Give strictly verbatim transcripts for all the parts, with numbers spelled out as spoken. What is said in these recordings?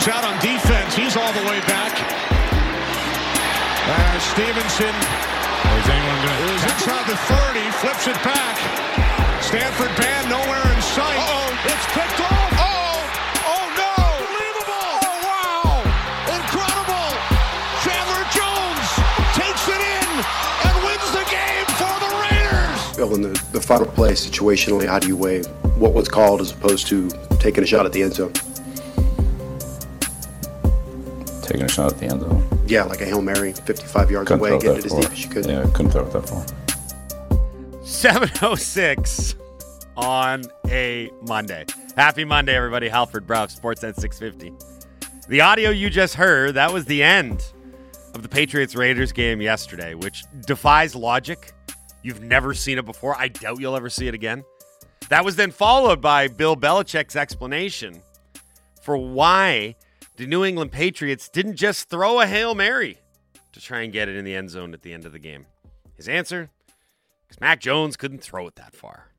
Jones out on defense. He's all the way back. Uh, Stevenson is, anyone gonna is inside the thirty, flips it back. Stanford band nowhere in sight. Uh-oh, it's picked off. Oh, oh no. Unbelievable. Oh, wow. Incredible. Chandler Jones takes it in and wins the game for the Raiders. Bill, in the, the final play, situationally, how do you weigh what was called as opposed to taking a shot at the end zone? Taking a shot at the end zone. Yeah, like a Hail Mary, fifty-five yards couldn't away, get it as deep as you could. Yeah, couldn't throw it that far. seven oh six on a Monday. Happy Monday, everybody. Halford Brough, Sportsnet six fifty. The audio you just heard, that was the end of the Patriots-Raiders game yesterday, which defies logic. You've never seen it before. I doubt you'll ever see it again. That was then followed by Bill Belichick's explanation for why the New England Patriots didn't just throw a Hail Mary to try and get it in the end zone at the end of the game. His answer? Because Mack Jones couldn't throw it that far.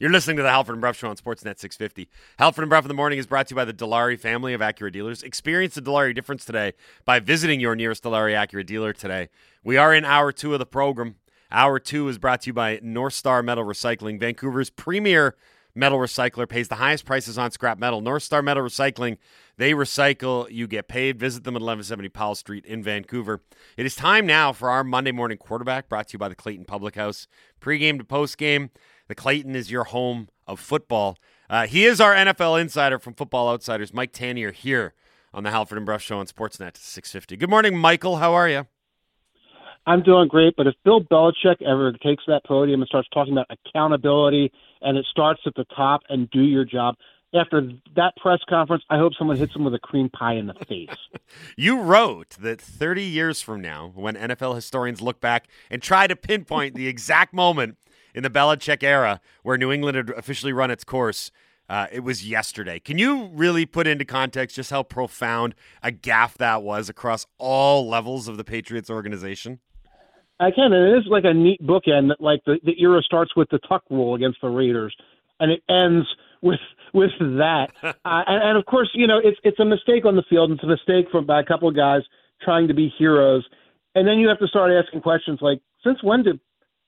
You're listening to the Halford and Brough Show on Sportsnet six fifty. Halford and Brough in the Morning is brought to you by the Dilawri family of Acura dealers. Experience the Dilawri difference today by visiting your nearest Dilawri Acura dealer today. We are in hour two of the program. Hour two is brought to you by North Star Metal Recycling, Vancouver's premier metal recycler, pays the highest prices on scrap metal. North Star Metal Recycling, they recycle, you get paid. Visit them at eleven seventy Powell Street in Vancouver. It is time now for our Monday Morning Quarterback, brought to you by the Clayton Public House. Pre-game to post-game, the Clayton is your home of football. Uh, he is our N F L insider from Football Outsiders, Mike Tanier, here on the Halford and Brough Show on Sportsnet six fifty. Good morning, Michael. How are you? I'm doing great, but if Bill Belichick ever takes that podium and starts talking about accountability and it starts at the top and do your job, after that press conference, I hope someone hits him with a cream pie in the face. You wrote that thirty years from now, when N F L historians look back and try to pinpoint the exact moment in the Belichick era where New England had officially run its course, uh, it was yesterday. Can you really put into context just how profound a gaffe that was across all levels of the Patriots organization? I can, and it is like a neat bookend that, like, the, the era starts with the Tuck rule against the Raiders, and it ends with with that. uh, and, and of course, you know, it's it's a mistake on the field, and it's a mistake from by a couple of guys trying to be heroes. And then you have to start asking questions like, since when did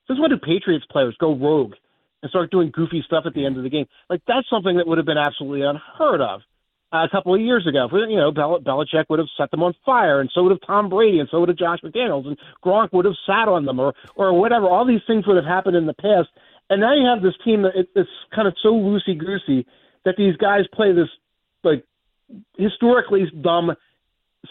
since when did Patriots players go rogue and start doing goofy stuff at the end of the game? Like, that's something that would have been absolutely unheard of uh, a couple of years ago. You know, Bel- Belichick would have set them on fire, and so would have Tom Brady, and so would have Josh McDaniels, and Gronk would have sat on them, or, or whatever. All these things would have happened in the past, and now you have this team that it, it's kind of so loosey-goosey that these guys play this, like, historically dumb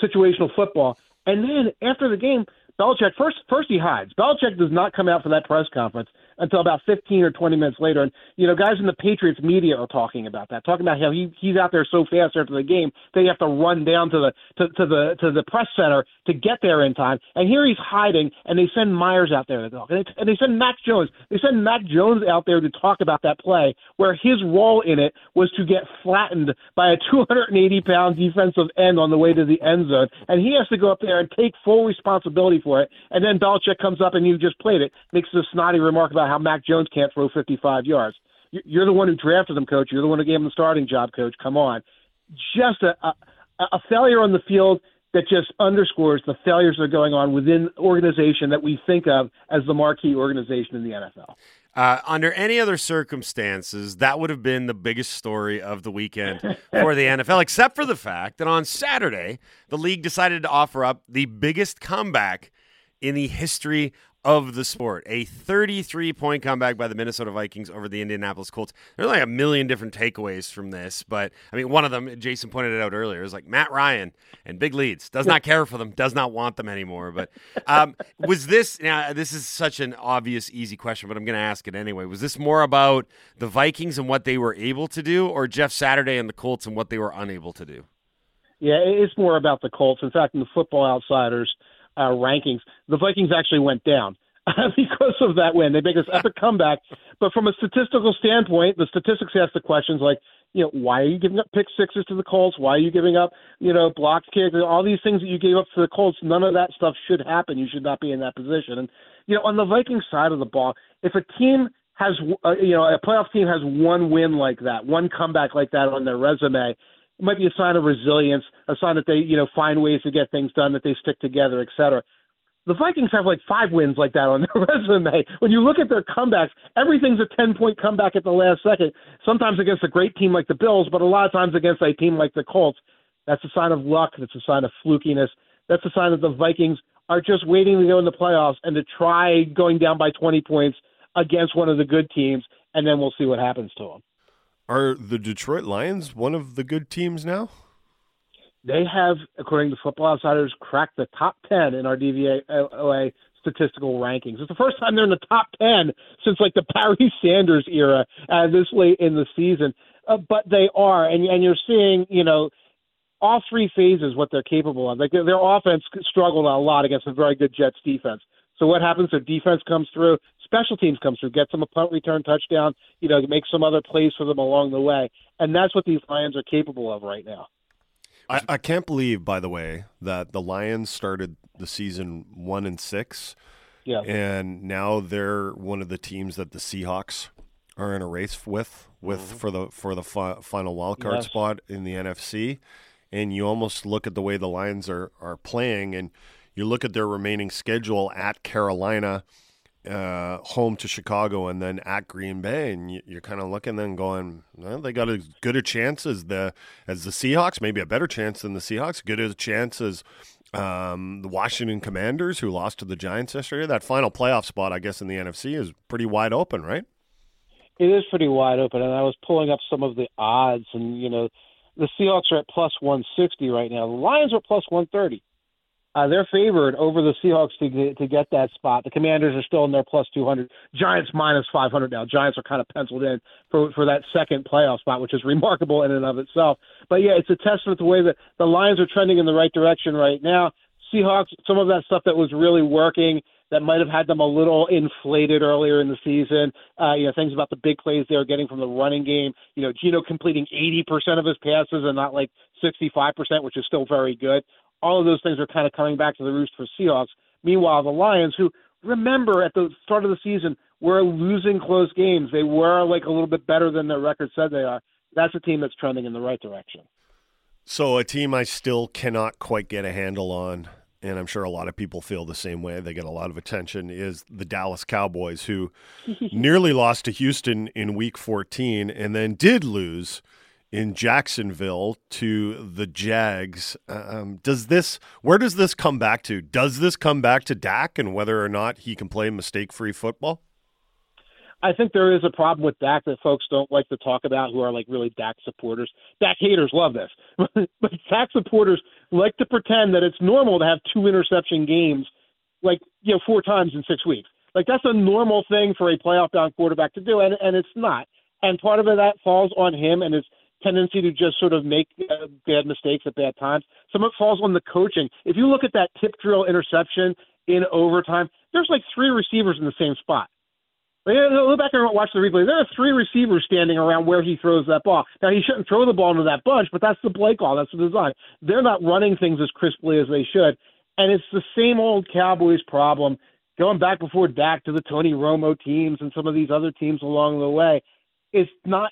situational football. And then after the game, Belichick, first first he hides. Belichick does not come out for that press conference until about fifteen or twenty minutes later. And, you know, guys in the Patriots media are talking about that, talking about how he, he's out there so fast after the game that you have to run down to the to, to the to the press center to get there in time. And here he's hiding, and they send Myers out there to talk. And they, and they send Mac Jones. They send Mac Jones out there to talk about that play where his role in it was to get flattened by a two hundred eighty pound defensive end on the way to the end zone. And he has to go up there and take full responsibility for it. And then Belichick comes up, and you just played it, makes this snotty remark about how Mac Jones can't throw fifty-five yards. You're the one who drafted him, coach. You're the one who gave him the starting job, coach. Come on. Just a, a, a failure on the field that just underscores the failures that are going on within organization that we think of as the marquee organization in the N F L. Uh, under any other circumstances, that would have been the biggest story of the weekend for the N F L, except for the fact that on Saturday, the league decided to offer up the biggest comeback in the history of the sport, a thirty-three point comeback by the Minnesota Vikings over the Indianapolis Colts. There's like a million different takeaways from this, but I mean, one of them, Jason pointed it out earlier, is like Matt Ryan and big leads, does not care for them, does not want them anymore. But um, was this, now this is such an obvious, easy question, but I'm going to ask it anyway. Was this more about the Vikings and what they were able to do, or Jeff Saturday and the Colts and what they were unable to do? Yeah, it's more about the Colts. In fact, in the Football Outsiders Uh, rankings, the Vikings actually went down because of that win. They make this epic comeback, but from a statistical standpoint, the statistics ask the questions like, you know, why are you giving up pick sixes to the Colts? Why are you giving up, you know, blocked kicks? All these things that you gave up to the Colts, none of that stuff should happen. You should not be in that position. And, you know, on the Vikings side of the ball, if a team has, uh, you know, a playoff team has one win like that, one comeback like that on their resume, It might be a sign of resilience, a sign that they, you know, find ways to get things done, that they stick together, et cetera. The Vikings have like five wins like that on their resume. When you look at their comebacks, everything's a ten-point comeback at the last second, sometimes against a great team like the Bills, but a lot of times against a team like the Colts. That's a sign of luck. That's a sign of flukiness. That's a sign that the Vikings are just waiting to go in the playoffs and to try going down by twenty points against one of the good teams, and then we'll see what happens to them. Are the Detroit Lions one of the good teams now? They have, according to Football Outsiders, cracked the top ten in our D V O A statistical rankings. It's the first time they're in the top ten since, like, the Barry Sanders era uh, this late in the season. Uh, but they are, and, and you're seeing, you know, all three phases what they're capable of. Like, their, their offense struggled a lot against a very good Jets defense. So what happens? Their defense comes through, special teams comes through, gets them a punt return touchdown, you know, makes some other plays for them along the way. And that's what these Lions are capable of right now. I, I can't believe, by the way, that the Lions started the season one and six, yeah, and now they're one of the teams that the Seahawks are in a race with, with mm-hmm. for the for the fi- final wild card yes. spot in the N F C. And you almost look at the way the Lions are are playing, and you look at their remaining schedule at Carolina, uh, home to Chicago, and then at Green Bay, and you, you're kind of looking then going, well, they got as good a chance as the as the Seahawks, maybe a better chance than the Seahawks, good as a chance as um, the Washington Commanders, who lost to the Giants yesterday. That final playoff spot, I guess, in the N F C is pretty wide open, right? It is pretty wide open, and I was pulling up some of the odds, and, you know, the Seahawks are at plus one sixty right now. The Lions are plus one thirty. Uh, they're favored over the Seahawks to get, to get that spot. The Commanders are still in their plus two hundred. Giants minus five hundred now. Giants are kind of penciled in for, for that second playoff spot, which is remarkable in and of itself. But, yeah, it's a testament to the way that the Lions are trending in the right direction right now. Seahawks, some of that stuff that was really working that might have had them a little inflated earlier in the season. Uh, you know, things about the big plays they were getting from the running game. You know, Geno completing eighty percent of his passes and not like sixty-five percent, which is still very good. All of those things are kind of coming back to the roost for Seahawks. Meanwhile, the Lions, who, remember, at the start of the season, were losing close games. They were like a little bit better than their record said they are. That's a team that's trending in the right direction. So a team I still cannot quite get a handle on, and I'm sure a lot of people feel the same way, they get a lot of attention, is the Dallas Cowboys, who nearly lost to Houston in week fourteen and then did lose in Jacksonville to the Jags. Um, does this, where does this come back to? Does this come back to Dak and whether or not he can play mistake-free football? I think there is a problem with Dak that folks don't like to talk about who are like really Dak supporters. Dak haters love this. But Dak supporters like to pretend that it's normal to have two interception games, like, you know, four times in six weeks. Like, that's a normal thing for a playoff-bound quarterback to do, and, and it's not. And part of that falls on him and his tendency to just sort of make uh, bad mistakes at bad times. Some of it falls on the coaching. If you look at that tip drill interception in overtime, there's like three receivers in the same spot. Like, look back and watch the replay. There are three receivers standing around where he throws that ball. Now, he shouldn't throw the ball into that bunch, but that's the play call. That's the design. They're not running things as crisply as they should. And it's the same old Cowboys problem going back before Dak to the Tony Romo teams and some of these other teams along the way. It's not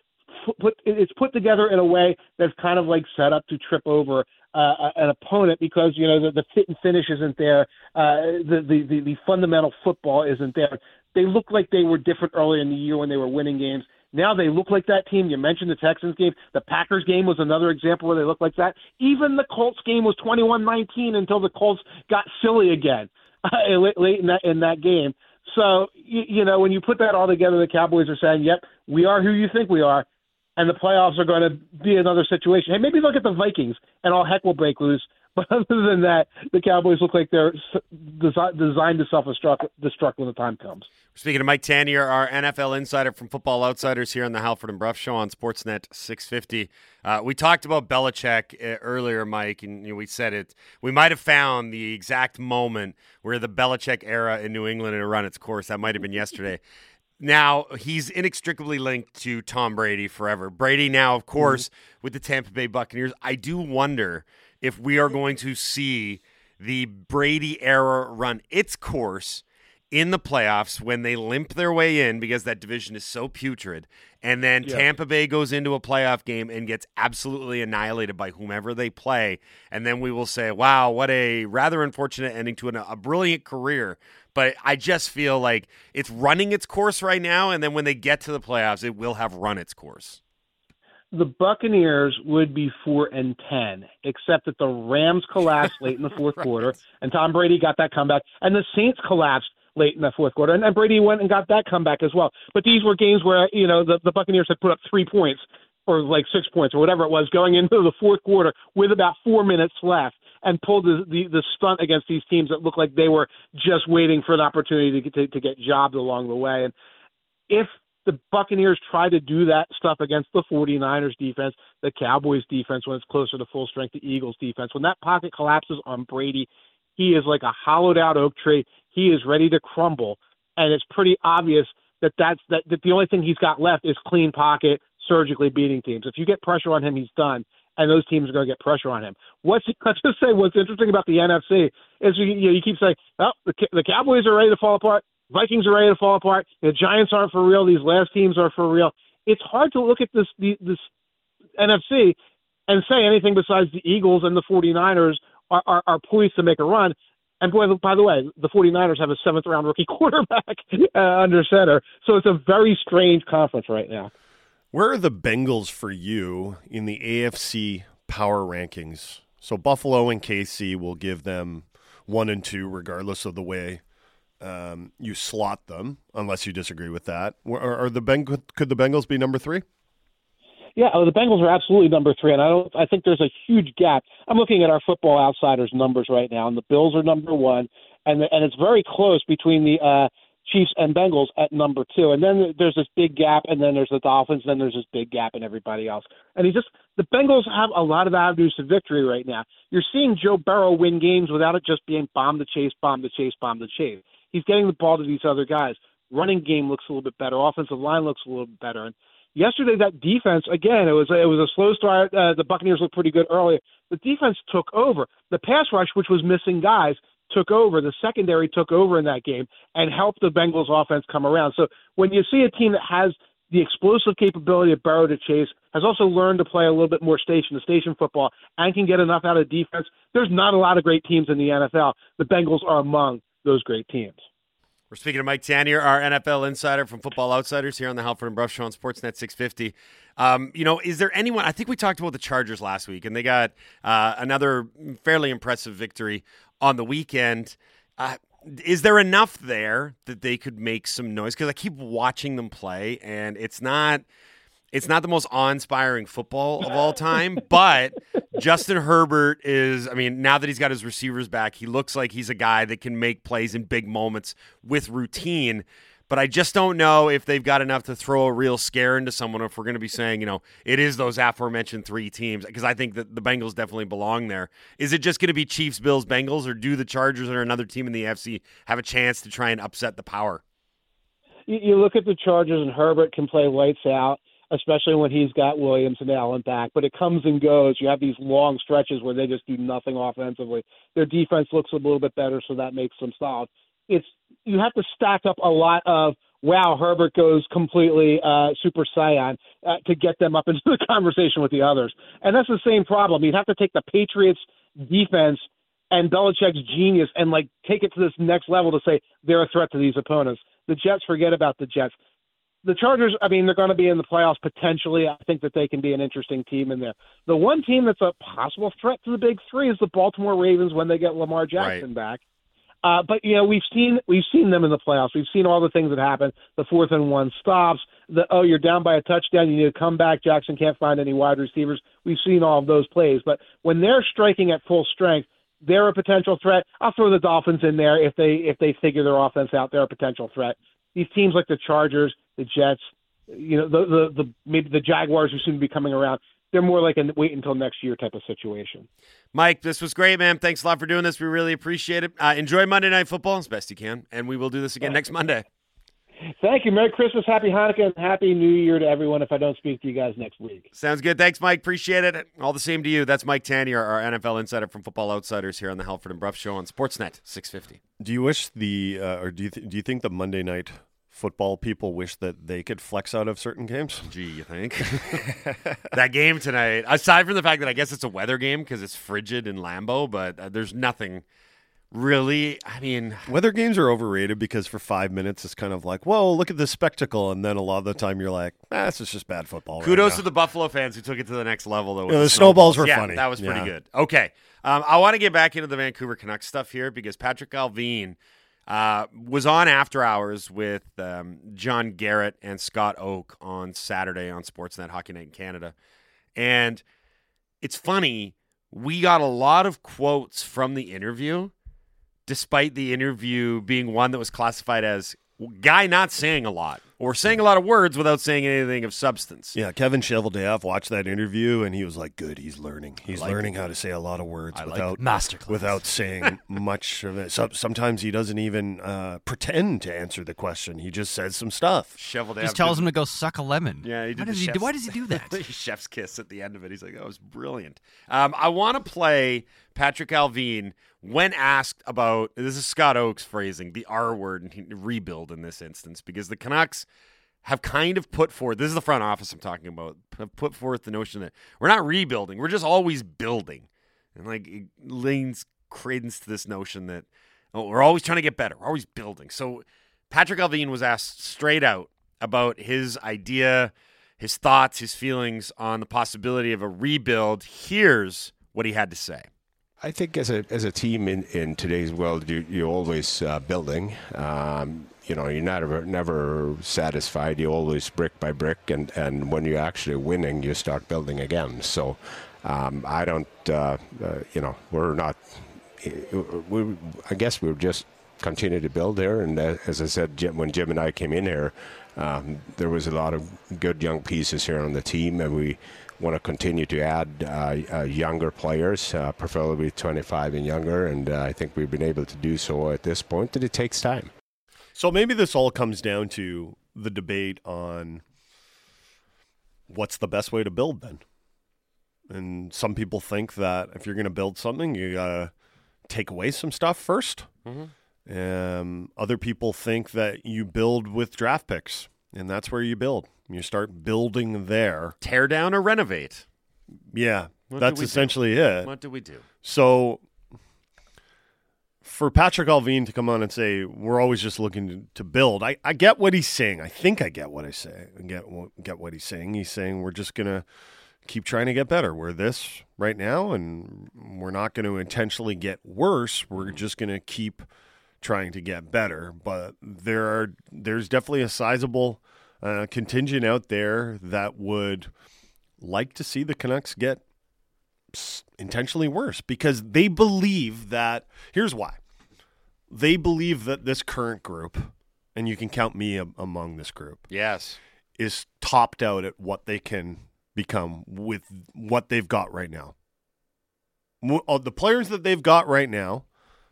Put, it's put together in a way that's kind of like set up to trip over uh, an opponent because, you know, the, the fit and finish isn't there. Uh, the, the, the, the fundamental football isn't there. They look like they were different earlier in the year when they were winning games. Now they look like that team. You mentioned the Texans game. The Packers game was another example where they look like that. Even the Colts game was twenty-one nineteen until the Colts got silly again uh, late, late in that, in that game. So, you, you know, when you put that all together, the Cowboys are saying, yep, we are who you think we are. And the playoffs are going to be another situation. Hey, maybe look at the Vikings, and all heck will break loose. But other than that, the Cowboys look like they're desi- designed to self-destruct when the time comes. Speaking of Mike Tanier, our N F L insider from Football Outsiders here on the Halford and Bruff Show on Sportsnet six fifty. Uh, we talked about Belichick earlier, Mike, and you know, we said it. We might have found the exact moment where the Belichick era in New England had run its course. That might have been yesterday. Now, he's inextricably linked to Tom Brady forever. Brady now, of course, mm-hmm. with the Tampa Bay Buccaneers. I do wonder if we are going to see the Brady era run its course in the playoffs when they limp their way in because that division is so putrid, and then yeah. Tampa Bay goes into a playoff game and gets absolutely annihilated by whomever they play, and then we will say, wow, what a rather unfortunate ending to an, a brilliant career. But I just feel like it's running its course right now, and then when they get to the playoffs, it will have run its course. The Buccaneers would be four and ten, except that the Rams collapsed late in the fourth right. quarter, and Tom Brady got that comeback, and the Saints collapsed late in the fourth quarter, and, and Brady went and got that comeback as well. But these were games where, you know, the, the Buccaneers had put up three points or like six points or whatever it was going into the fourth quarter with about four minutes left, and pulled the, the, the stunt against these teams that looked like they were just waiting for an opportunity to, to, to get jobbed along the way. And if the Buccaneers try to do that stuff against the 49ers defense, the Cowboys defense when it's closer to full strength, the Eagles defense, when that pocket collapses on Brady, he is like a hollowed out oak tree. He is ready to crumble. And it's pretty obvious that that's that, that the only thing he's got left is clean pocket, surgically beating teams. If you get pressure on him, he's done. And those teams are going to get pressure on him. What's, let's just say what's interesting about the N F C is you, you, know, you keep saying, oh, the, the Cowboys are ready to fall apart. Vikings are ready to fall apart. The Giants aren't for real. These last teams are for real. It's hard to look at this this N F C and say anything besides the Eagles and the 49ers are, are, are poised to make a run. And boy, by the way, the 49ers have a seventh-round rookie quarterback uh, under center. So it's a very strange conference right now. Where are the Bengals for you in the A F C power rankings? So Buffalo and K C will give them one and two regardless of the way Um, you slot them, unless you disagree with that. Are, are the Beng- could the Bengals be number three? Yeah, the Bengals are absolutely number three, and I don't. I think there's a huge gap. I'm looking at our Football Outsiders numbers right now, and the Bills are number one, and the, and it's very close between the uh, Chiefs and Bengals at number two. And then there's this big gap, and then there's the Dolphins, and then there's this big gap and everybody else. And he just the Bengals have a lot of avenues to victory right now. You're seeing Joe Burrow win games without it just being bomb to chase, bomb to chase, bomb to chase. He's getting the ball to these other guys. Running game looks a little bit better. Offensive line looks a little bit better. And yesterday, that defense, again, it was it was a slow start. Uh, the Buccaneers looked pretty good earlier. The defense took over. The pass rush, which was missing guys, took over. The secondary took over in that game and helped the Bengals offense come around. So when you see a team that has the explosive capability of Burrow to chase, has also learned to play a little bit more station-to-station football and can get enough out of defense, there's not a lot of great teams in the N F L. The Bengals are among those great teams. We're speaking to Mike Tanier, our N F L insider from Football Outsiders here on the Halford and Bruff Show on Sportsnet six fifty. Um, you know, is there anyone, I think we talked about the Chargers last week, and they got uh, another fairly impressive victory on the weekend. Uh, is there enough there that they could make some noise? Because I keep watching them play, and it's not... It's not the most awe-inspiring football of all time, but Justin Herbert is, I mean, now that he's got his receivers back, he looks like he's a guy that can make plays in big moments with routine, but I just don't know if they've got enough to throw a real scare into someone, if we're going to be saying, you know, it is those aforementioned three teams, because I think that the Bengals definitely belong there. Is it just going to be Chiefs, Bills, Bengals, or do the Chargers or another team in the A F C have a chance to try and upset the power? You look at the Chargers, and Herbert can play lights out, especially when he's got Williams and Allen back. But it comes and goes. You have these long stretches where they just do nothing offensively. Their defense looks a little bit better, so that makes them solid. It's you have to stack up a lot of, wow, Herbert goes completely uh, super saiyan uh, to get them up into the conversation with the others. And that's the same problem. You'd have to take the Patriots' defense and Belichick's genius and, like, take it to this next level to say they're a threat to these opponents. The Jets, forget about the Jets. The Chargers, I mean, they're going to be in the playoffs potentially. I think that they can be an interesting team in there. The one team that's a possible threat to the Big Three is the Baltimore Ravens when they get Lamar Jackson right. back. Uh, but, you know, we've seen we've seen them in the playoffs. We've seen all the things that happen. The fourth and one stops. The, oh, you're down by a touchdown. You need to come back. Jackson can't find any wide receivers. We've seen all of those plays. But when they're striking at full strength, they're a potential threat. I'll throw the Dolphins in there if they if they figure their offense out. They're a potential threat. These teams like the Chargers, the Jets, you know, the, the the maybe the Jaguars who seem to be coming around, they're more like a wait until next year type of situation. Mike, this was great, man. Thanks a lot for doing this. We really appreciate it. Uh, enjoy Monday Night Football as best you can, and we will do this again next Monday. Thank you. Merry Christmas, Happy Hanukkah, and Happy New Year to everyone if I don't speak to you guys next week. Sounds good. Thanks, Mike. Appreciate it. All the same to you. That's Mike Tanier, our N F L insider from Football Outsiders here on the Halford and Bruff Show on Sportsnet six fifty. Do you wish the uh, – or do you, th- do you think the Monday night – football people wish that they could flex out of certain games? Gee, you think? That game tonight, aside from the fact that I guess it's a weather game because it's frigid in Lambeau, but uh, there's nothing really, I mean... Weather games are overrated because for five minutes it's kind of like, whoa, look at this spectacle, and then a lot of the time you're like, ah, this is just bad football. Kudos right to the Buffalo fans who took it to the next level, though. You know, the, the snowballs, snowballs were yeah, funny. That was pretty yeah. good. Okay, um, I want to get back into the Vancouver Canucks stuff here because Patrik Allvin... Uh, was on After Hours with um, John Garrett and Scott Oak on Saturday on Sportsnet Hockey Night in Canada. And it's funny, we got a lot of quotes from the interview, despite the interview being one that was classified as guy not saying a lot or saying a lot of words without saying anything of substance. Yeah, Kevin Cheveldayoff watched that interview and he was like, good, he's learning. He's like learning it. How to say a lot of words I without like without saying much of it. So, sometimes he doesn't even uh, pretend to answer the question. He just says some stuff. Cheveldayoff just tells did, him to go suck a lemon. Yeah, he did. How does he do, why does he do that? Chef's kiss at the end of it. He's like, oh, it's brilliant. Um, I want to play Patrik Allvin when asked about, this is Scott Oak's phrasing, the R word and rebuild in this instance, because the Canucks have kind of put forth, this is the front office I'm talking about, have put forth the notion that we're not rebuilding, we're just always building. And like it leans credence to this notion that oh, we're always trying to get better, we're always building. So Patrik Allvin was asked straight out about his idea, his thoughts, his feelings on the possibility of a rebuild. Here's what he had to say. I think as a as a team in, in today's world, you, you're always uh, building. Um, you know, you're not ever, never satisfied. You're always brick by brick, and, and when you're actually winning, you start building again. So um, I don't, uh, uh, you know, we're not, we, I guess we're just continue to build there. And uh, as I said, Jim, when Jim and I came in here, um, there was a lot of good young pieces here on the team, and we want to continue to add uh, uh, younger players, uh, preferably twenty-five and younger, and uh, I think we've been able to do so at this point, and it takes time. So maybe this all comes down to the debate on what's the best way to build then. And some people think that if you're going to build something, you got to take away some stuff first. Mm-hmm. Um, other people think that you build with draft picks, and that's where you build. You start building there. Tear down or renovate. Yeah, what that's essentially do? it. What do we do? So for Patrik Allvin to come on and say, we're always just looking to, to build, I, I get what he's saying. I think I get what I say. I get, get what he's saying. He's saying we're just going to keep trying to get better. We're this right now, and we're not going to intentionally get worse. We're just going to keep trying to get better. But there are there's definitely a sizable – Uh, contingent out there that would like to see the Canucks get intentionally worse because they believe that, here's why. They believe that this current group, and you can count me a- among this group, yes, is topped out at what they can become with what they've got right now. The players that they've got right now,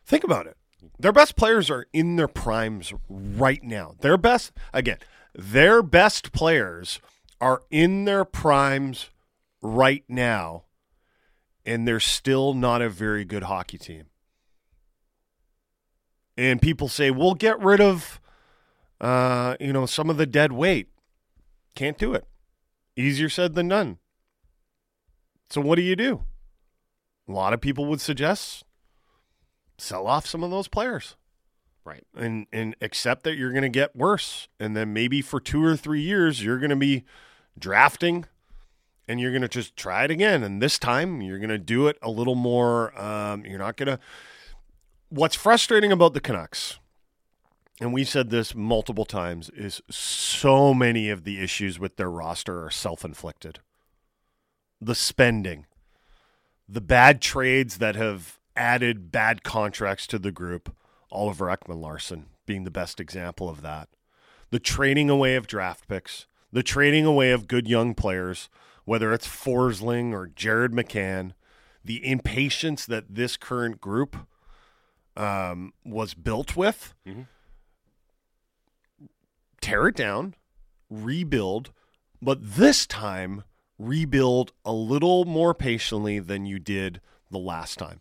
think about it. Their best players are in their primes right now. Their best, again... Their best players are in their primes right now, and they're still not a very good hockey team. And people say, we'll get rid of uh, you know, some of the dead weight. Can't do it. Easier said than done. So what do you do? A lot of people would suggest sell off some of those players. Right. And and accept that you're going to get worse. And then maybe for two or three years, you're going to be drafting and you're going to just try it again. And this time, you're going to do it a little more. Um, you're not going to. What's frustrating about the Canucks, and we've said this multiple times, is so many of the issues with their roster are self-inflicted. The spending, the bad trades that have added bad contracts to the group. Oliver Ekman-Larsson being the best example of that. The trading away of draft picks, the trading away of good young players, whether it's Forsling or Jared McCann, the impatience that this current group um, was built with mm-hmm. tear it down, rebuild, but this time rebuild a little more patiently than you did the last time.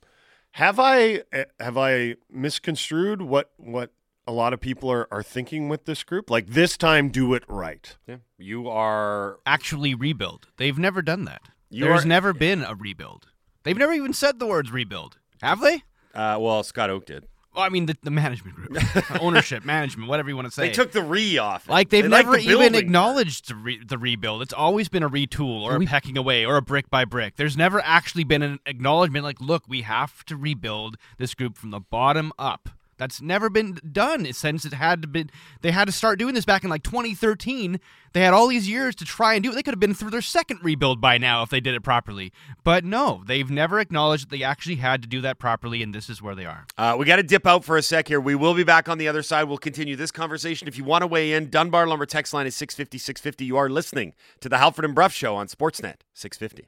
Have I have I misconstrued what what a lot of people are, are thinking with this group? Like, this time, do it right. Yeah. You are... Actually rebuild. They've never done that. You There's are... never been a rebuild. They've never even said the words rebuild. Have they? Uh, well, Scott Oak did. Well, I mean, the, the management group. Ownership, management, whatever you want to say. They took the re off. Like, they've they never like the even building. acknowledged the, re- the rebuild. It's always been a retool or we... a pecking away or a brick by brick. There's never actually been an acknowledgement like, look, we have to rebuild this group from the bottom up. That's never been done since it had to be. They had to start doing this back in like twenty thirteen. They had all these years to try and do it. They could have been through their second rebuild by now if they did it properly. But no, they've never acknowledged that they actually had to do that properly, and this is where they are. Uh, we got to dip out for a sec here. We will be back on the other side. We'll continue this conversation. If you want to weigh in, Dunbar Lumber text line is six fifty, six fifty. You are listening to the Halford and Bruff Show on Sportsnet six fifty.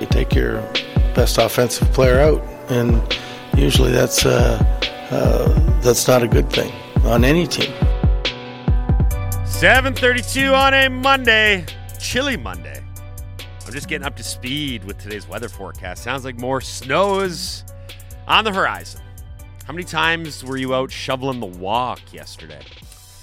You take your best offensive player out, and usually that's uh, uh, that's not a good thing on any team. seven thirty-two on a Monday, chilly Monday. I'm just getting up to speed with today's weather forecast. Sounds like more snows on the horizon. How many times were you out shoveling the walk yesterday?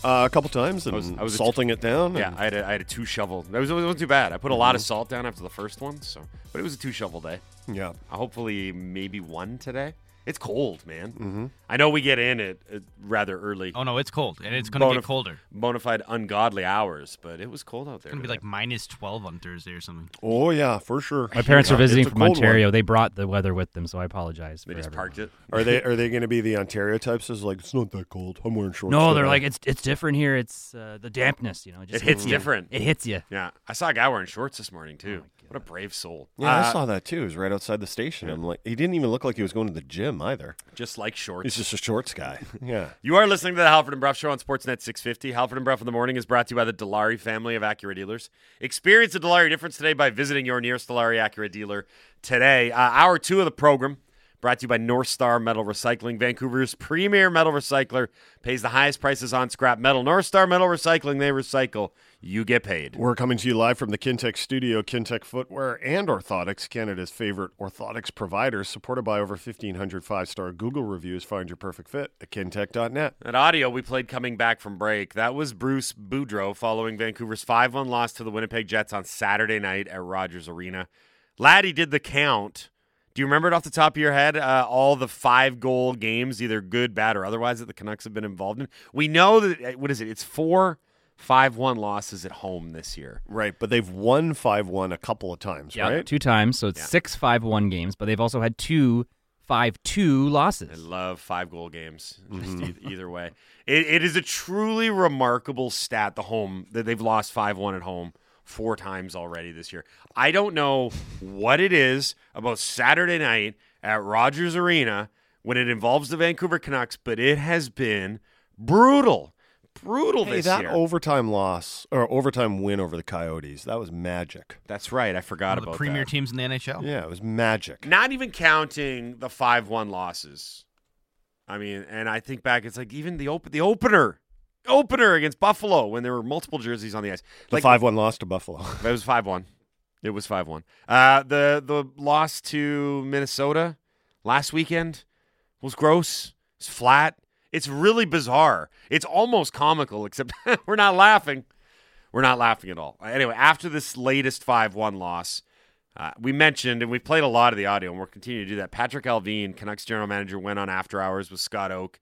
Uh, a couple times, and I was, I was salting t- it down. Yeah, and... I had a, I had a two shovel. It, was, it wasn't too bad. I put a mm-hmm. lot of salt down after the first one, so but it was a two shovel day. Yeah, uh, hopefully maybe one today. It's cold, man. Mm-hmm. I know we get in it, it rather early. Oh no, it's cold, and it's going to Bonaf- get colder. Bonafide ungodly hours, but it was cold out there. It's going to be like minus twelve on Thursday or something. Oh yeah, for sure. My parents yeah, are visiting from Ontario. One. They brought the weather with them, so I apologize. They just everyone. parked it. Are they are they going to be the Ontario types? Is like it's not that cold. I'm wearing shorts. No, they're like it's it's different here. It's uh, the dampness, you know. Just it hits you. different. It hits you. Yeah, I saw a guy wearing shorts this morning too. Oh, what a brave soul. Yeah, uh, I saw that too. He was right outside the station. Yeah. I'm like, he didn't even look like he was going to the gym either. Just like shorts. He's just a shorts guy. Yeah. You are listening to the Halford and Bruff Show on Sportsnet six fifty. Halford and Bruff in the Morning is brought to you by the Dilawri family of Acura dealers. Experience the Dilawri difference today by visiting your nearest Dilawri Acura dealer today. Uh, hour two of the program brought to you by North Star Metal Recycling. Vancouver's premier metal recycler pays the highest prices on scrap metal. North Star Metal Recycling, they recycle. You get paid. We're coming to you live from the Kintec studio. Kintec Footwear and Orthotics, Canada's favorite orthotics provider, supported by over fifteen hundred five-star Google reviews. Find your perfect fit at kintec dot net. That audio we played coming back from break, that was Bruce Boudreau following Vancouver's five one loss to the Winnipeg Jets on Saturday night at Rogers Arena. Laddie did the count. Do you remember it off the top of your head, uh, all the five-goal games, either good, bad, or otherwise, that the Canucks have been involved in? We know that, what is it, it's four five one losses at home this year. Right, but they've won five one a couple of times, yeah, right? two times, so it's yeah. six five one games, but they've also had two five two losses. I love five-goal games, just mm-hmm. either way. It, it is a truly remarkable stat, the home, that they've lost five one at home four times already this year. I don't know what it is about Saturday night at Rogers Arena when it involves the Vancouver Canucks, but it has been brutal, brutal hey, this that year. That overtime loss or overtime win over the Coyotes, that was magic. That's right. I forgot about that. One of the premier that. teams in the N H L. Yeah, it was magic. Not even counting the five one losses. I mean, and I think back, it's like even the op- the opener. Opener against Buffalo when there were multiple jerseys on the ice. Like, the five one loss to Buffalo. It was five one. It was five one. Uh, the the loss to Minnesota last weekend was gross. It's flat. It's really bizarre. It's almost comical, except we're not laughing. We're not laughing at all. Anyway, after this latest five one loss, uh, we mentioned, and we played a lot of the audio, and we'll continue to do that. Patrik Allvin, Canucks general manager, went on After Hours with Scott Oak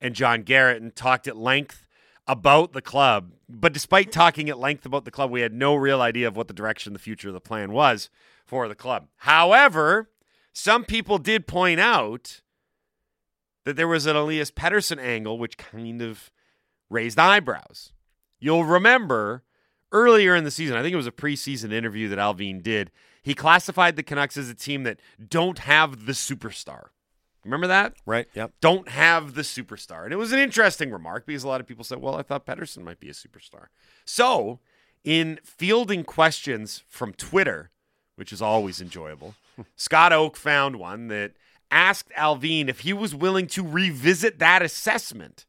and John Garrett and talked at length about the club, but despite talking at length about the club, we had no real idea of what the direction, the future of the plan was for the club. However, some people did point out that there was an Elias Pettersson angle, which kind of raised eyebrows. You'll remember earlier in the season, I think it was a preseason interview that Allvin did, he classified the Canucks as a team that don't have the superstar. Remember that? Right, yep. Don't have the superstar. And it was an interesting remark because a lot of people said, well, I thought Pettersson might be a superstar. So, in fielding questions from Twitter, which is always enjoyable, Scott Oak found one that asked Allvin if he was willing to revisit that assessment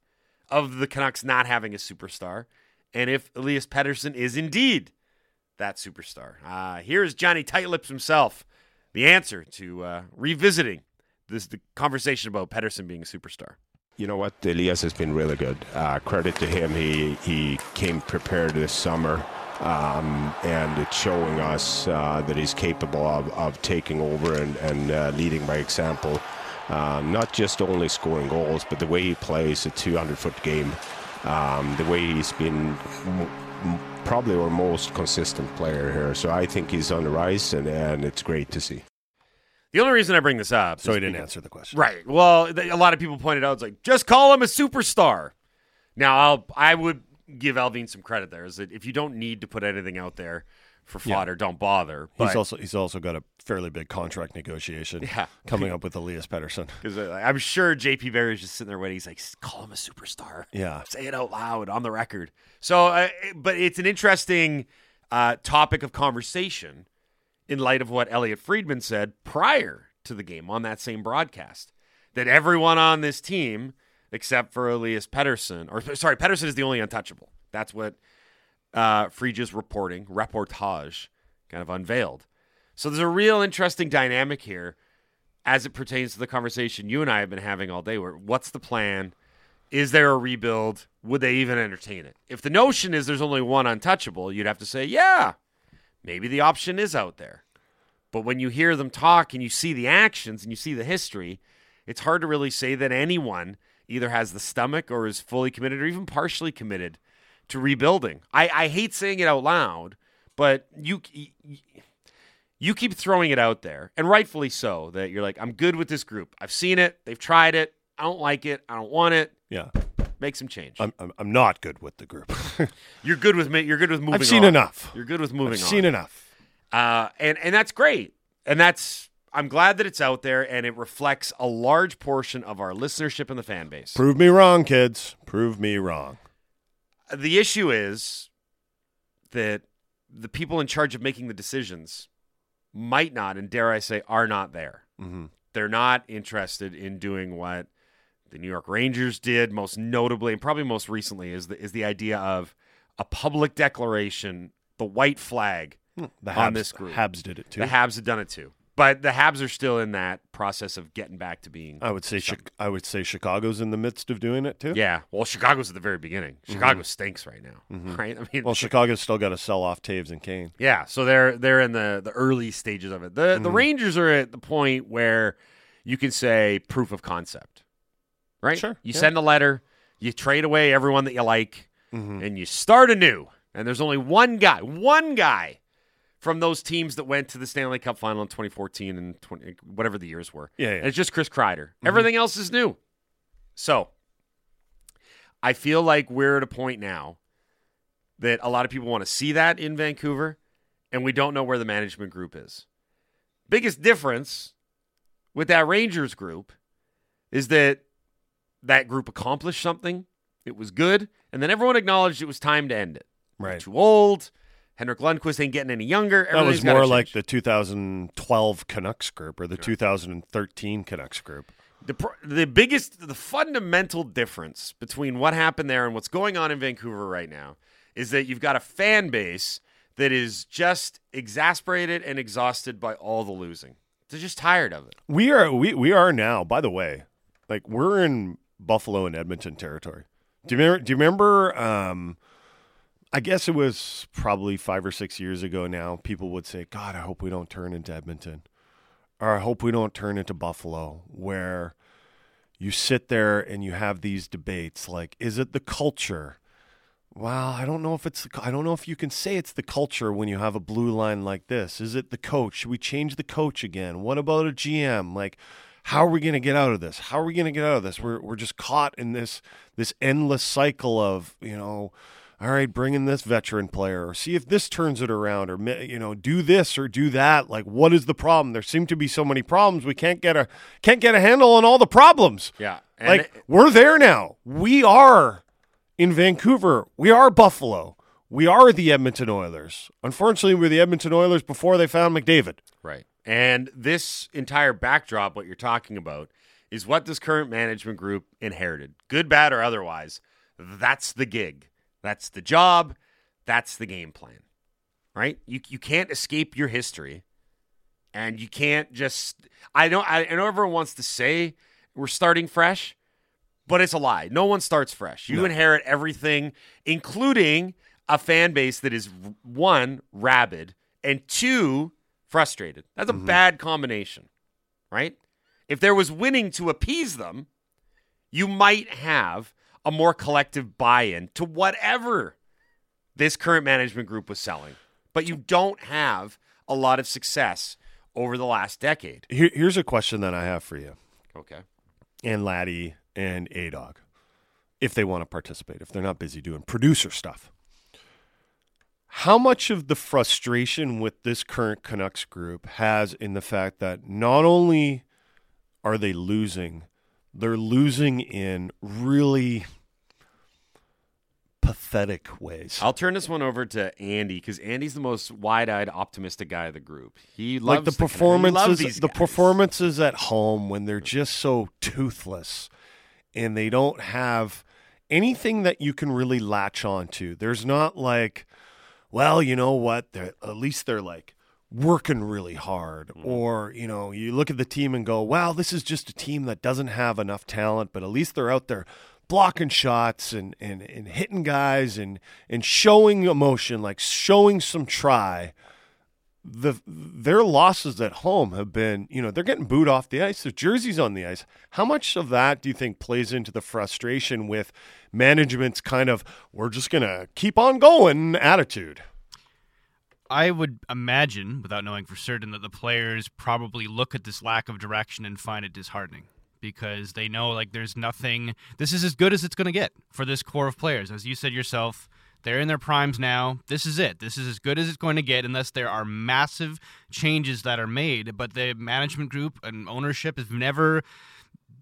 of the Canucks not having a superstar and if Elias Pettersson is indeed that superstar. Uh, here's Johnny Tightlips himself, the answer to uh, revisiting this the conversation about Pettersson being a superstar. You know what? Elias has been really good. Uh, credit to him. He he came prepared this summer, um, and it's showing us uh, that he's capable of, of taking over and, and uh, leading by example. Um, not just only scoring goals, but the way he plays a two hundred foot game, um, the way he's been m- probably our most consistent player here. So I think he's on the rise, and, and it's great to see. The only reason I bring this up... So he didn't because, answer the question. Right. Well, th- a lot of people pointed out, it's like, just call him a superstar. Now, I'll, I would give Allvin some credit there. Is that if you don't need to put anything out there for fodder, yeah. don't bother. But, he's also he's also got a fairly big contract negotiation yeah. coming up with Elias Pettersson. Because uh, I'm sure J P Barry's just sitting there waiting. He's like, call him a superstar. Yeah. Say it out loud on the record. So, uh, but it's an interesting uh, topic of conversation in light of what Elliot Friedman said prior to the game on that same broadcast, that everyone on this team, except for Elias Pettersson, or sorry, Pettersson is the only untouchable. That's what uh, Friedge's reporting, reportage, kind of unveiled. So there's a real interesting dynamic here as it pertains to the conversation you and I have been having all day, where what's the plan? Is there a rebuild? Would they even entertain it? If the notion is there's only one untouchable, you'd have to say, yeah, maybe the option is out there. But when you hear them talk and you see the actions and you see the history, it's hard to really say that anyone either has the stomach or is fully committed or even partially committed to rebuilding. I, I hate saying it out loud, but you you keep throwing it out there, and rightfully so, that you're like, I'm good with this group. I've seen it. They've tried it. I don't like it. I don't want it. Yeah. Make some change. I'm I'm not good with the group. You're good with me. You're good with moving on. I've seen on. enough. You're good with moving I've on. I've seen enough. Uh, and, and that's great. And that's I'm glad that it's out there, and it reflects a large portion of our listenership and the fan base. Prove me wrong, kids. Prove me wrong. The issue is that the people in charge of making the decisions might not, and dare I say, are not there. Mm-hmm. They're not interested in doing what the New York Rangers did, most notably, and probably most recently, is the, is the idea of a public declaration, the white flag the Habs, on this group. The Habs did it too. The Habs have done it too. But the Habs are still in that process of getting back to being... I would say chi- I would say Chicago's in the midst of doing it too. Yeah. Well, Chicago's at the very beginning. Chicago mm-hmm. stinks right now, mm-hmm. right? I mean, well, Chicago's still got to sell off Taves and Kane. Yeah, so they're they're in the, the early stages of it. The mm-hmm. The Rangers are at the point where you can say proof of concept. Right? Sure. You yeah. send a letter, you trade away everyone that you like, mm-hmm. and you start anew. And there's only one guy, one guy from those teams that went to the Stanley Cup final in twenty fourteen and twenty whatever the years were. Yeah, yeah. And it's just Chris Kreider. Mm-hmm. Everything else is new. So I feel like we're at a point now that a lot of people want to see that in Vancouver, and we don't know where the management group is. Biggest difference with that Rangers group is that that group accomplished something. It was good. And then everyone acknowledged it was time to end it. Right. Too old. Henrik Lundqvist ain't getting any younger. That was more like the two thousand twelve Canucks group or the sure. two thousand thirteen Canucks group. The, the biggest, the fundamental difference between what happened there and what's going on in Vancouver right now is that you've got a fan base that is just exasperated and exhausted by all the losing. They're just tired of it. We are, we, we are now, by the way, like we're in Buffalo and Edmonton territory. Do you remember? Do you remember? Um, I guess it was probably five or six years ago now. People would say, "God, I hope we don't turn into Edmonton, or I hope we don't turn into Buffalo," where you sit there and you have these debates. Like, is it the culture? Well, I don't know if it's. I don't know if you can say it's the culture when you have a blue line like this. Is it the coach? Should we change the coach again? What about a G M? Like, how are we going to get out of this? How are we going to get out of this? We're we're just caught in this this endless cycle of, you know, all right, bring in this veteran player or see if this turns it around or, you know, do this or do that. Like, what is the problem? There seem to be so many problems. We can't get a can't get a handle on all the problems. Yeah. And like, it, we're there now. We are in Vancouver. We are Buffalo. We are the Edmonton Oilers. Unfortunately, we were the Edmonton Oilers before they found McDavid. Right. And this entire backdrop, what you're talking about, is what this current management group inherited. Good, bad, or otherwise, that's the gig. That's the job. That's the game plan, right? You you can't escape your history, and you can't just – I don't. I, I know everyone wants to say we're starting fresh, but it's a lie. No one starts fresh. You no. inherit everything, including a fan base that is, one, rabid, and two – frustrated. That's a mm-hmm. bad combination, right? If there was winning to appease them, you might have a more collective buy-in to whatever this current management group was selling. But you don't have a lot of success over the last decade. Here, here's a question that I have for you. Okay. And Laddie and A-Dog, if they want to participate, if they're not busy doing producer stuff. How much of the frustration with this current Canucks group has in the fact that not only are they losing, they're losing in really pathetic ways? I'll turn this one over to Andy because Andy's the most wide-eyed, optimistic guy of the group. He loves like the, the performances. Loves the guys. Performances at home when they're just so toothless and they don't have anything that you can really latch on to. There's not like, well, you know what, they're, at least they're like working really hard. Mm-hmm. Or, you know, you look at the team and go, wow, this is just a team that doesn't have enough talent, but at least they're out there blocking shots and, and, and hitting guys and, and showing emotion, like showing some try. The Their losses at home have been, you know, they're getting booed off the ice. Their jerseys on the ice. How much of that do you think plays into the frustration with management's kind of, we're just going to keep on going attitude? I would imagine, without knowing for certain, that the players probably look at this lack of direction and find it disheartening because they know, like, there's nothing. This is as good as it's going to get for this core of players. As you said yourself, they're in their primes now. This is it. This is as good as it's going to get unless there are massive changes that are made. But the management group and ownership have never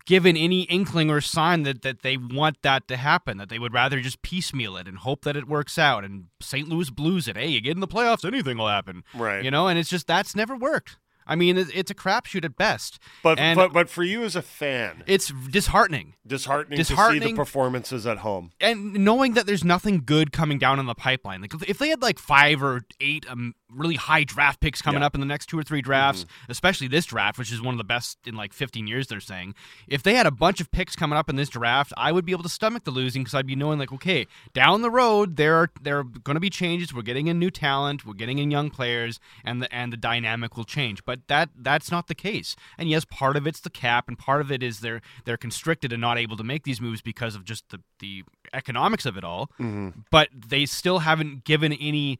given any inkling or sign that, that they want that to happen, that they would rather just piecemeal it and hope that it works out. And Saint Louis Blues it. Hey, you get in the playoffs, anything will happen. Right. You know, and it's just that's never worked. I mean, it's a crapshoot at best. But, and but but for you as a fan, it's disheartening. Disheartening, disheartening to see the performances at home. And knowing that there's nothing good coming down in the pipeline. Like if they had like five or eight um, really high draft picks coming yeah. up in the next two or three drafts, mm-hmm. especially this draft, which is one of the best in like fifteen years, they're saying. If they had a bunch of picks coming up in this draft, I would be able to stomach the losing because I'd be knowing like, okay, down the road, there are, there are going to be changes. We're getting in new talent. We're getting in young players, and the and the dynamic will change. But But that that's not the case. And yes, part of it's the cap, and part of it is they're they're constricted and not able to make these moves because of just the, the economics of it all. Mm-hmm. But they still haven't given any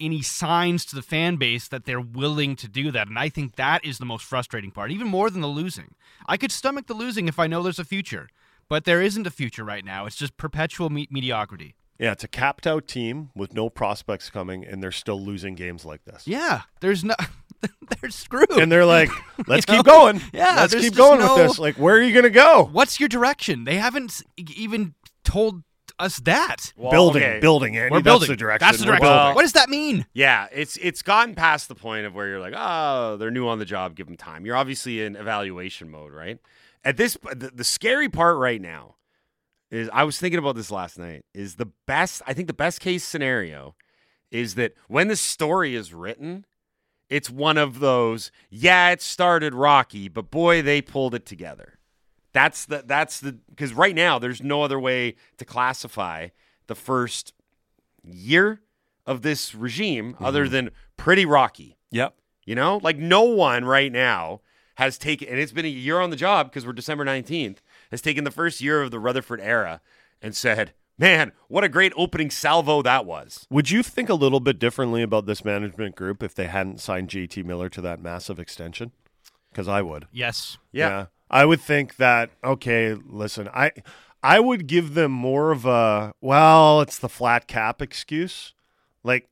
any signs to the fan base that they're willing to do that. And I think that is the most frustrating part, even more than the losing. I could stomach the losing if I know there's a future. But there isn't a future right now. It's just perpetual me- mediocrity. Yeah, it's a capped-out team with no prospects coming, and they're still losing games like this. Yeah, there's no... They're screwed. And they're like, let's keep know? going. Yeah, let's keep going no... with this. Like, where are you going to go? What's your direction? They haven't even told us that. Well, building, okay. building, Andy. We're building. That's the direction. That's the direction. Well, what does that mean? Yeah, it's it's gotten past the point of where you're like, oh, they're new on the job, give them time. You're obviously in evaluation mode, right? At this, the, the scary part right now is, I was thinking about this last night, is the best, I think the best case scenario is that when the story is written, it's one of those, yeah, it started rocky, but boy, they pulled it together. That's the, that's the, because right now there's no other way to classify the first year of this regime mm-hmm. other than pretty rocky. Yep. You know, like no one right now has taken, and it's been a year on the job because we're December nineteenth, has taken the first year of the Rutherford era and said, man, what a great opening salvo that was. Would you think a little bit differently about this management group if they hadn't signed J T Miller to that massive extension? Because I would. Yes. Yeah. yeah. I would think that, okay, listen, I I would give them more of a, well, it's the flat cap excuse. Like,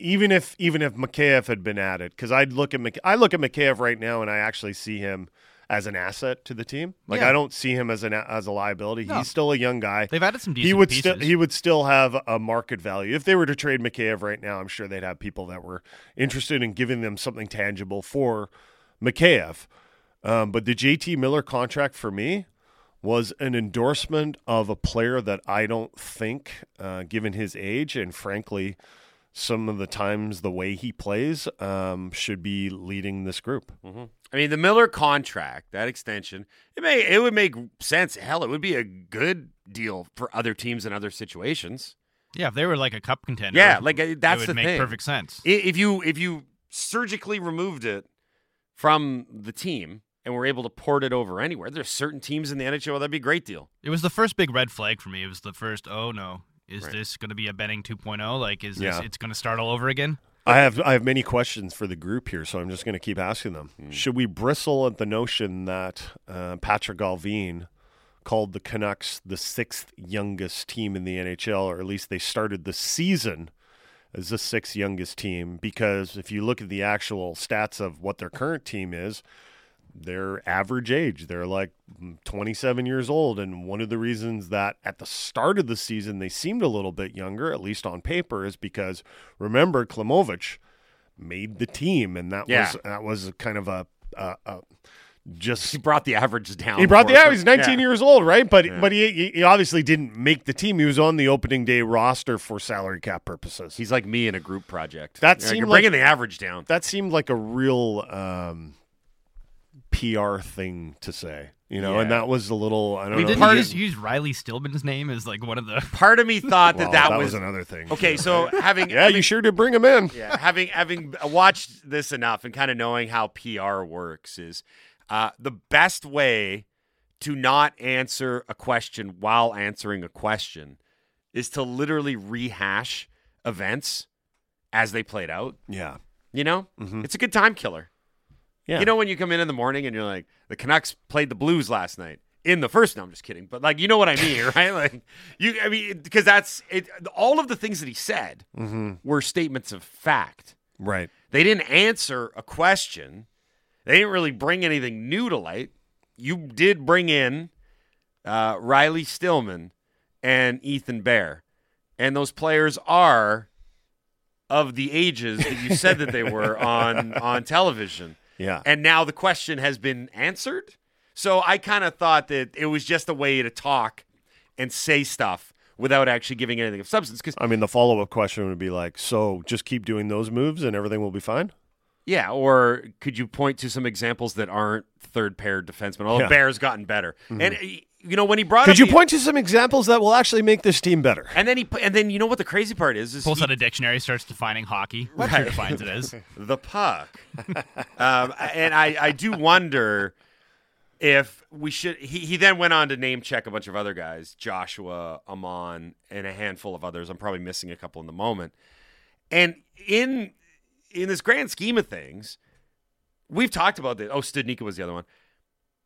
even if even if Mikheyev had been added, because I'd look at Mik- I look at Mikheyev right now and I actually see him as an asset to the team. Like yeah. I don't see him as an as a liability. No. He's still a young guy. They've added some decent he would pieces. Sti- he would still have a market value. If they were to trade Mikheyev right now, I'm sure they'd have people that were interested in giving them something tangible for Mikheyev. Um, but the J T Miller contract for me was an endorsement of a player that I don't think, uh, given his age and frankly, some of the times the way he plays, um, should be leading this group. Mm-hmm. I mean, the Miller contract, that extension, it may it would make sense. Hell, it would be a good deal for other teams in other situations. Yeah, if they were like a cup contender, yeah, like uh, that's it would the make thing. Perfect sense. If you if you surgically removed it from the team and we're able to port it over anywhere. There's certain teams in the N H L that'd be a great deal. It was the first big red flag for me. It was the first, oh no, is right. this going to be a Benning two point oh? Like, is yeah. this, it's going to start all over again? I have I have many questions for the group here, so I'm just going to keep asking them. Mm. Should we bristle at the notion that uh, Patrik Allvin called the Canucks the sixth youngest team in the N H L, or at least they started the season as the sixth youngest team? Because if you look at the actual stats of what their current team is, their average age, they're like twenty-seven years old. And one of the reasons that at the start of the season they seemed a little bit younger, at least on paper, is because, remember, Klimovic made the team, and that yeah. was that was kind of a, a, a just he brought the average down. He brought the average. He's nineteen yeah. years old, right? But yeah. but he he obviously didn't make the team. He was on the opening day roster for salary cap purposes. He's like me in a group project. That yeah, seemed you're like, bringing the average down. That seemed like a real um, P R thing to say, you know, yeah. and that was a little. I don't we know. Didn't use, use Riley Stillman's name as like one of the. Part of me thought that well, that, that was, was another thing. Okay, so having yeah, having, you sure did bring him in. Yeah, having having watched this enough and kind of knowing how P R works is. Uh, the best way to not answer a question while answering a question is to literally rehash events as they played out. Yeah. You know? Mm-hmm. It's a good time killer. Yeah. You know when you come in in the morning and you're like, the Canucks played the Blues last night in the first, no, I'm just kidding. But like, you know what I mean, right? Like you, I mean, because that's, it, all of the things that he said mm-hmm. were statements of fact. Right. They didn't answer a question. They didn't really bring anything new to light. You did bring in uh, Riley Stillman and Ethan Bear. And those players are of the ages that you said that they were on, on television. Yeah. And now the question has been answered. So I kind of thought that it was just a way to talk and say stuff without actually giving anything of substance. 'Cause I mean, the follow-up question would be like, so just keep doing those moves and everything will be fine? Yeah, or could you point to some examples that aren't third-pair defensemen? Although yeah. Bear's gotten better. Mm-hmm. And, you know, when he brought could up... Could you the, point to some examples that will actually make this team better? And then, he, and then you know what the crazy part is? is Pulls he, out a dictionary, starts defining hockey. What right. defines it as? The puck. um, and I, I do wonder if we should... He, he then went on to name-check a bunch of other guys, Joshua, Amon, and a handful of others. I'm probably missing a couple in the moment. And in... In this grand scheme of things, we've talked about this. Oh, Studnicka was the other one.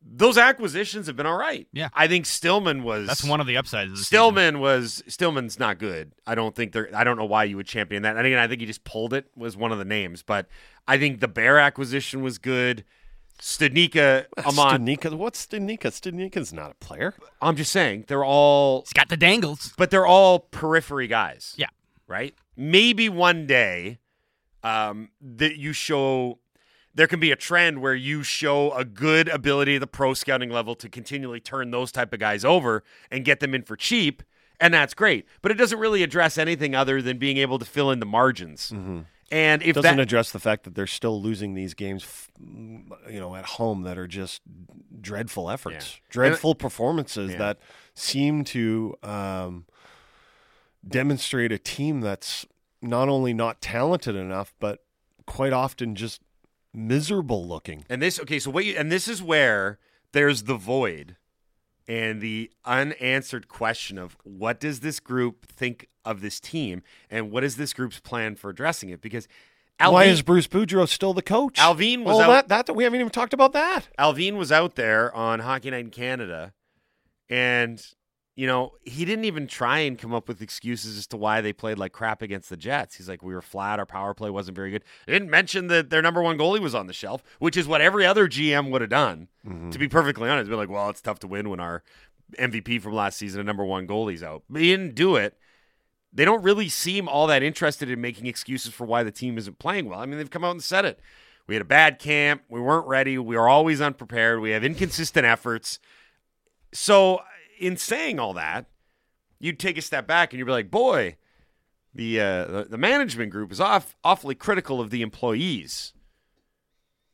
Those acquisitions have been all right. Yeah. I think Stillman was... That's one of the upsides of the Stillman season. was... Stillman's not good. I don't think they're... I don't know why you would champion that. And again, I think he just pulled it, was one of the names. But I think the Bear acquisition was good. Studnicka, Amon... Studnicka? What's Studnicka? Studnicka's not a player. I'm just saying, they're all... He's got the dangles. But they're all periphery guys. Yeah. Right? Maybe one day... Um, that you show, there can be a trend where you show a good ability at the pro scouting level to continually turn those type of guys over and get them in for cheap, and that's great. But it doesn't really address anything other than being able to fill in the margins. Mm-hmm. And if it doesn't that, address the fact that they're still losing these games, you know, at home that are just dreadful efforts, yeah. dreadful and, performances yeah. that seem to um, demonstrate a team that's not only not talented enough, but quite often just miserable looking. And this, okay, so what you, and this is where there's the void and the unanswered question of what does this group think of this team and what is this group's plan for addressing it? Because Allvin, why is Bruce Boudreau still the coach? Allvin was oh, out. That, that, we haven't even talked about that. Allvin was out there on Hockey Night in Canada and you know, he didn't even try and come up with excuses as to why they played like crap against the Jets. He's like, we were flat. Our power play wasn't very good. They didn't mention that their number one goalie was on the shelf, which is what every other G M would have done. Mm-hmm. To be perfectly honest, be like, well, it's tough to win when our M V P from last season and number one goalie's out. But he didn't do it. They don't really seem all that interested in making excuses for why the team isn't playing well. I mean, they've come out and said it. We had a bad camp. We weren't ready. We were always unprepared. We have inconsistent efforts. So in saying all that, you'd take a step back and you'd be like, boy, the uh, the, the management group is off awfully critical of the employees.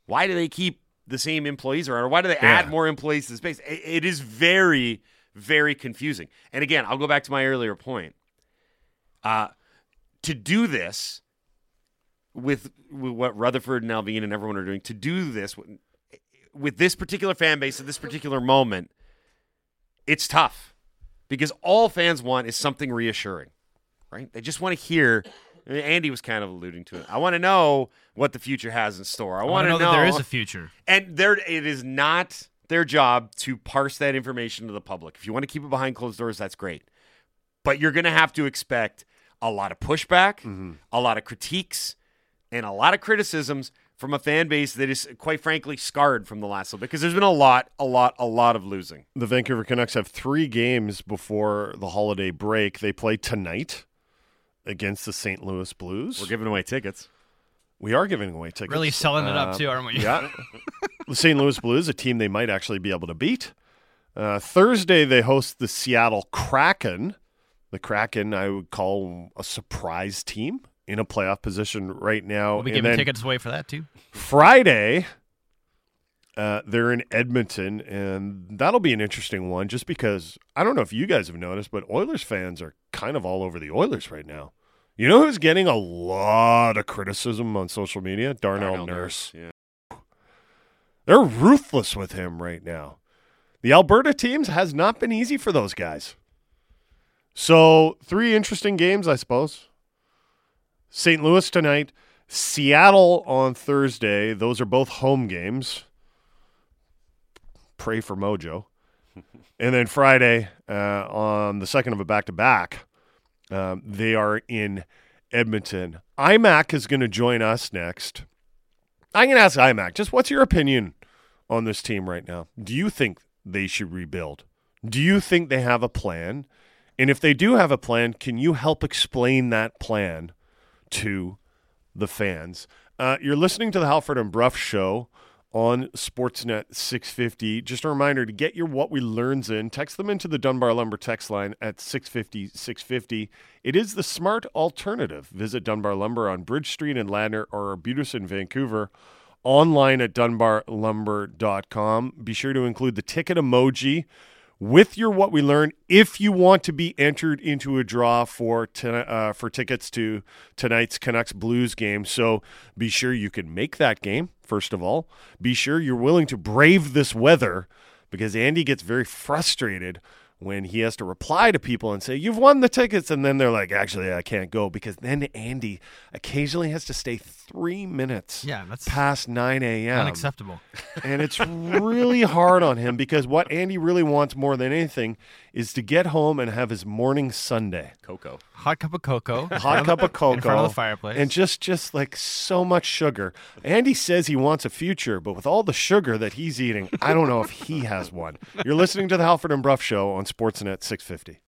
Why do they keep the same employees around? Or why do they yeah. add more employees to the space? It, it is very, very confusing. And again, I'll go back to my earlier point. Uh, to do this, With, with what Rutherford and Allvin and everyone are doing, to do this with, with this particular fan base at this particular moment, it's tough because all fans want is something reassuring, right? They just want to hear. I mean, Andy was kind of alluding to it. I want to know what the future has in store. I, I want to know, know that there is a future. And there, it is not their job to parse that information to the public. If you want to keep it behind closed doors, that's great. But you're going to have to expect a lot of pushback, mm-hmm. a lot of critiques, and a lot of criticisms from a fan base that is, quite frankly, scarred from the last little bit because there's been a lot, a lot, a lot of losing. The Vancouver Canucks have three games before the holiday break. They play tonight against the Saint Louis Blues. We're giving away tickets. We are giving away tickets. Really selling uh, it up, too, aren't we? Yeah. The Saint Louis Blues, a team they might actually be able to beat. Uh, Thursday, they host the Seattle Kraken. The Kraken, I would call a surprise team. In a playoff position right now. We'll be giving tickets away for that, too. Friday, uh, they're in Edmonton, and that'll be an interesting one just because I don't know if you guys have noticed, but Oilers fans are kind of all over the Oilers right now. You know who's getting a lot of criticism on social media? Darnell, Darnell Nurse. Nurse. Yeah. They're ruthless with him right now. The Alberta teams has not been easy for those guys. So, three interesting games, I suppose. Saint Louis tonight, Seattle on Thursday. Those are both home games. Pray for mojo. And then Friday, uh, on the second of a back-to-back, um, they are in Edmonton. iMac is going to join us next. I'm going to ask iMac, just what's your opinion on this team right now? Do you think they should rebuild? Do you think they have a plan? And if they do have a plan, can you help explain that plan to the fans? Uh, you're listening to the Halford and Bruff Show on Sportsnet six fifty. Just a reminder to get your What We Learns in, text them into the Dunbar Lumber text line at six fifty, six fifty. It is the smart alternative. Visit Dunbar Lumber on Bridge Street in Ladner or Arbutus in Vancouver, online at dunbar lumber dot com. Be sure to include the ticket emoji with your What We Learn if you want to be entered into a draw for t- uh, for tickets to tonight's Canucks Blues game. So be sure you can make that game, first of all. Be sure you're willing to brave this weather because Andy gets very frustrated when he has to reply to people and say, you've won the tickets, and then they're like, actually, I can't go, because then Andy occasionally has to stay three minutes yeah, that's past nine a.m. Unacceptable. And it's really hard on him because what Andy really wants more than anything is to get home and have his morning sundae. Cocoa. Hot cup of cocoa. Hot cup of cocoa. In front of the fireplace. And just, just like so much sugar. Andy says he wants a future, but with all the sugar that he's eating, I don't know if he has one. You're listening to the Halford and Bruff Show on Sportsnet six fifty.